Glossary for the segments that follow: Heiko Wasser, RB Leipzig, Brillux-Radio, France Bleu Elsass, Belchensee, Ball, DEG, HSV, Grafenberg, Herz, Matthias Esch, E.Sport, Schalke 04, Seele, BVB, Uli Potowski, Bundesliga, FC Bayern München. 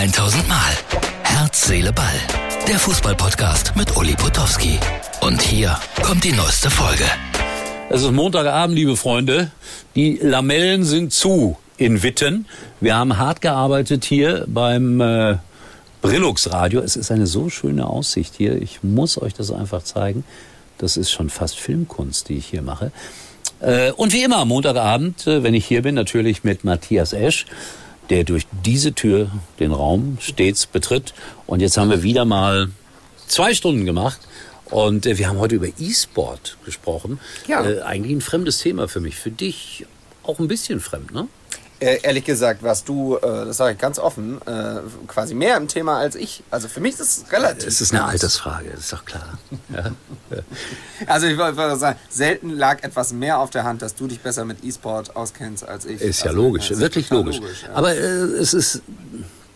1000 Mal. Herz, Seele, Ball. Der Fußball-Podcast mit Uli Potowski. Und hier kommt die neueste Folge. Es ist Montagabend, liebe Freunde. Die Lamellen sind zu in Witten. Wir haben hart gearbeitet hier beim Brillux-Radio. Es ist eine so schöne Aussicht hier. Ich muss euch das einfach zeigen. Das ist schon fast Filmkunst, die ich hier mache. Und wie immer am Montagabend, wenn ich hier bin, natürlich mit Matthias Esch, der durch diese Tür den Raum stets betritt. Und jetzt haben wir wieder mal 2 Stunden gemacht. Und wir haben heute über E.Sport gesprochen. Ja. Eigentlich ein fremdes Thema für mich. Für dich auch ein bisschen fremd, ne? Ehrlich gesagt, warst du, das sage ich ganz offen, quasi mehr im Thema als ich. Also für mich ist es relativ. Es ist eine Altersfrage, das ist doch klar. Ja. Also ich wollte sagen, selten lag etwas mehr auf der Hand, dass du dich besser mit E-Sport auskennst als ich. Ist ja logisch, wirklich logisch. Ja. Aber das ist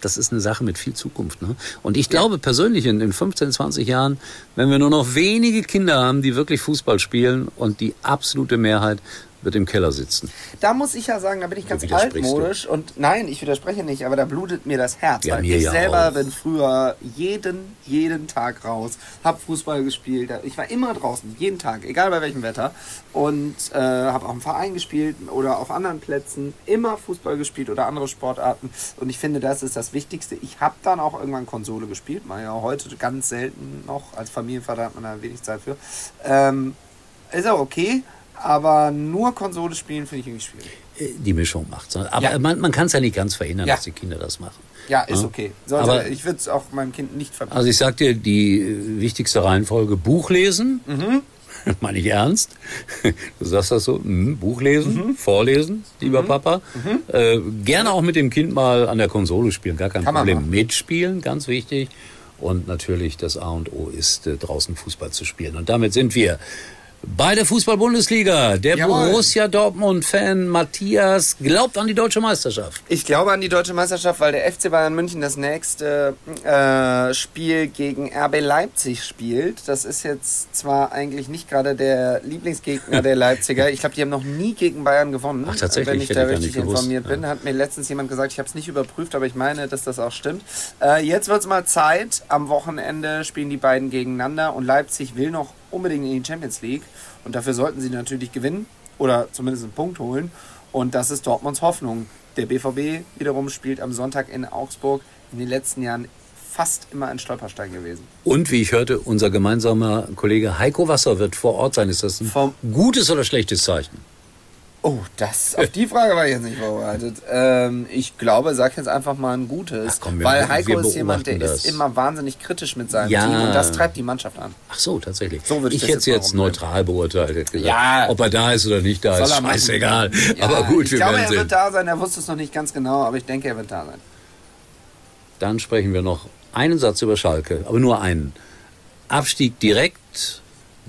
eine Sache mit viel Zukunft. Ne? Und ich glaube persönlich, in 15, 20 Jahren, wenn wir nur noch wenige Kinder haben, die wirklich Fußball spielen und die absolute Mehrheit wird im Keller sitzen. Da muss ich ja sagen, da bin ich ganz altmodisch und nein, ich widerspreche nicht, aber da blutet mir das Herz. Ja, mir ich selber bin früher jeden Tag raus, hab Fußball gespielt, ich war immer draußen, jeden Tag, egal bei welchem Wetter und habe auch im Verein gespielt oder auf anderen Plätzen, immer Fußball gespielt oder andere Sportarten und ich finde, das ist das Wichtigste. Ich habe dann auch irgendwann Konsole gespielt, mal ja heute ganz selten noch, als Familienvater hat man da wenig Zeit für. Ist auch okay, aber nur Konsole spielen finde ich irgendwie schwierig. Die Mischung macht's. Aber man kann es ja nicht ganz verhindern, dass die Kinder das machen. Ja, ist okay. Aber ich würde es auch meinem Kind nicht verbieten. Also ich sag dir, die wichtigste Reihenfolge, Buch lesen. Mhm. Meine ich ernst. Du sagst das so, Buch lesen, vorlesen, lieber Papa. Mhm. Gerne auch mit dem Kind mal an der Konsole spielen, gar kein Problem. Mitspielen, ganz wichtig. Und natürlich das A und O ist, draußen Fußball zu spielen. Und damit sind wir bei der Fußball-Bundesliga. Der Borussia Dortmund-Fan Matthias glaubt an die deutsche Meisterschaft. Ich glaube an die deutsche Meisterschaft, weil der FC Bayern München das nächste Spiel gegen RB Leipzig spielt. Das ist jetzt zwar eigentlich nicht gerade der Lieblingsgegner der Leipziger. Ich glaube, die haben noch nie gegen Bayern gewonnen. Ach, tatsächlich? Wenn ich da richtig informiert bin. Hat mir letztens jemand gesagt, ich habe es nicht überprüft, aber ich meine, dass das auch stimmt. Jetzt wird es mal Zeit. Am Wochenende spielen die beiden gegeneinander und Leipzig will noch unbedingt in die Champions League und dafür sollten sie natürlich gewinnen oder zumindest einen Punkt holen und das ist Dortmunds Hoffnung. Der BVB wiederum spielt am Sonntag in Augsburg, in den letzten Jahren fast immer ein Stolperstein gewesen. Und wie ich hörte, unser gemeinsamer Kollege Heiko Wasser wird vor Ort sein. Ist das ein gutes oder schlechtes Zeichen? Oh, auf die Frage war ich jetzt nicht vorbereitet. Ich glaube, sag jetzt einfach mal ein gutes. Weil Heiko ist jemand, der ist immer wahnsinnig kritisch mit seinem Team. Und das treibt die Mannschaft an. Ach so, tatsächlich. So würde ich das jetzt neutral beurteilt. Ja. Ob er da ist oder nicht da ist, scheißegal. Ja, aber gut, wir werden sehen. Ich glaube, er wird da sein. Er wusste es noch nicht ganz genau, aber ich denke, er wird da sein. Dann sprechen wir noch einen Satz über Schalke, aber nur einen. Abstieg direkt,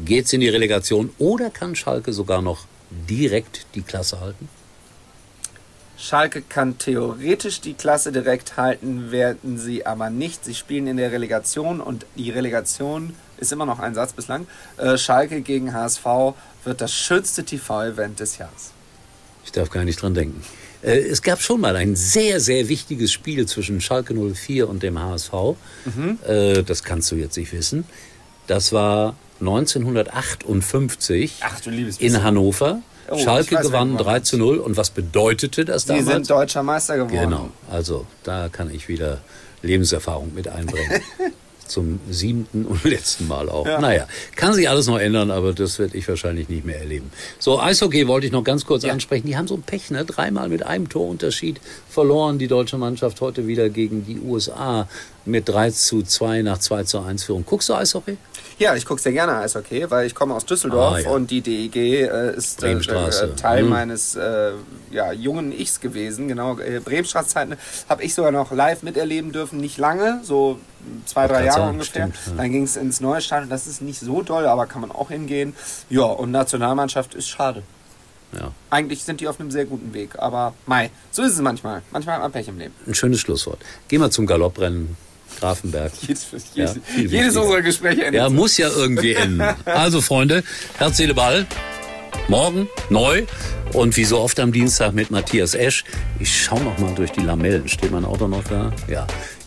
geht's in die Relegation oder kann Schalke sogar noch direkt die Klasse halten? Schalke kann theoretisch die Klasse direkt halten, werden sie aber nicht. Sie spielen in der Relegation und die Relegation ist immer noch ein Satz bislang. Schalke gegen HSV wird das schönste TV-Event des Jahres. Ich darf gar nicht dran denken. Es gab schon mal ein sehr, sehr wichtiges Spiel zwischen Schalke 04 und dem HSV. Mhm. Das kannst du jetzt nicht wissen. Das war 1958 in Hannover. Oh, Schalke gewann 3-0. Und was bedeutete das damals? Sie sind deutscher Meister geworden. Genau, also da kann ich wieder Lebenserfahrung mit einbringen. Zum 7. und letzten Mal auch. Ja. Naja, kann sich alles noch ändern, aber das werde ich wahrscheinlich nicht mehr erleben. So, Eishockey wollte ich noch ganz kurz ansprechen. Die haben so ein Pech, ne? 3-mal mit einem Torunterschied verloren. Die deutsche Mannschaft heute wieder gegen die USA mit 3-2 nach 2-1 Führung. Guckst du Eishockey? Ja, ich gucke sehr gerne Eishockey, weil ich komme aus Düsseldorf und die DEG ist Teil meines jungen Ichs gewesen. Genau, Bremenstraße-Zeiten habe ich sogar noch live miterleben dürfen. Nicht lange, so 2-3 Jahre ungefähr. Stimmt, ja. Dann ging es ins neue Stadion. Das ist nicht so doll, aber kann man auch hingehen. Ja, und Nationalmannschaft ist schade. Ja. Eigentlich sind die auf einem sehr guten Weg, aber so ist es manchmal. Manchmal hat man Pech im Leben. Ein schönes Schlusswort. Gehen wir zum Galopprennen. Grafenberg. Jedes unserer Gespräche endet. Ja, muss ja irgendwie enden. Also Freunde, Herz, Seele, Ball. Morgen neu und wie so oft am Dienstag mit Matthias Esch. Ich schaue noch mal durch die Lamellen. Steht mein Auto noch da? Ja.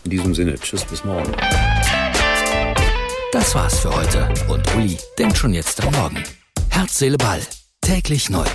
In diesem Sinne, tschüss, bis morgen. Das war's für heute und Uli denkt schon jetzt am Morgen. Herz, Seele, Ball. Täglich neu.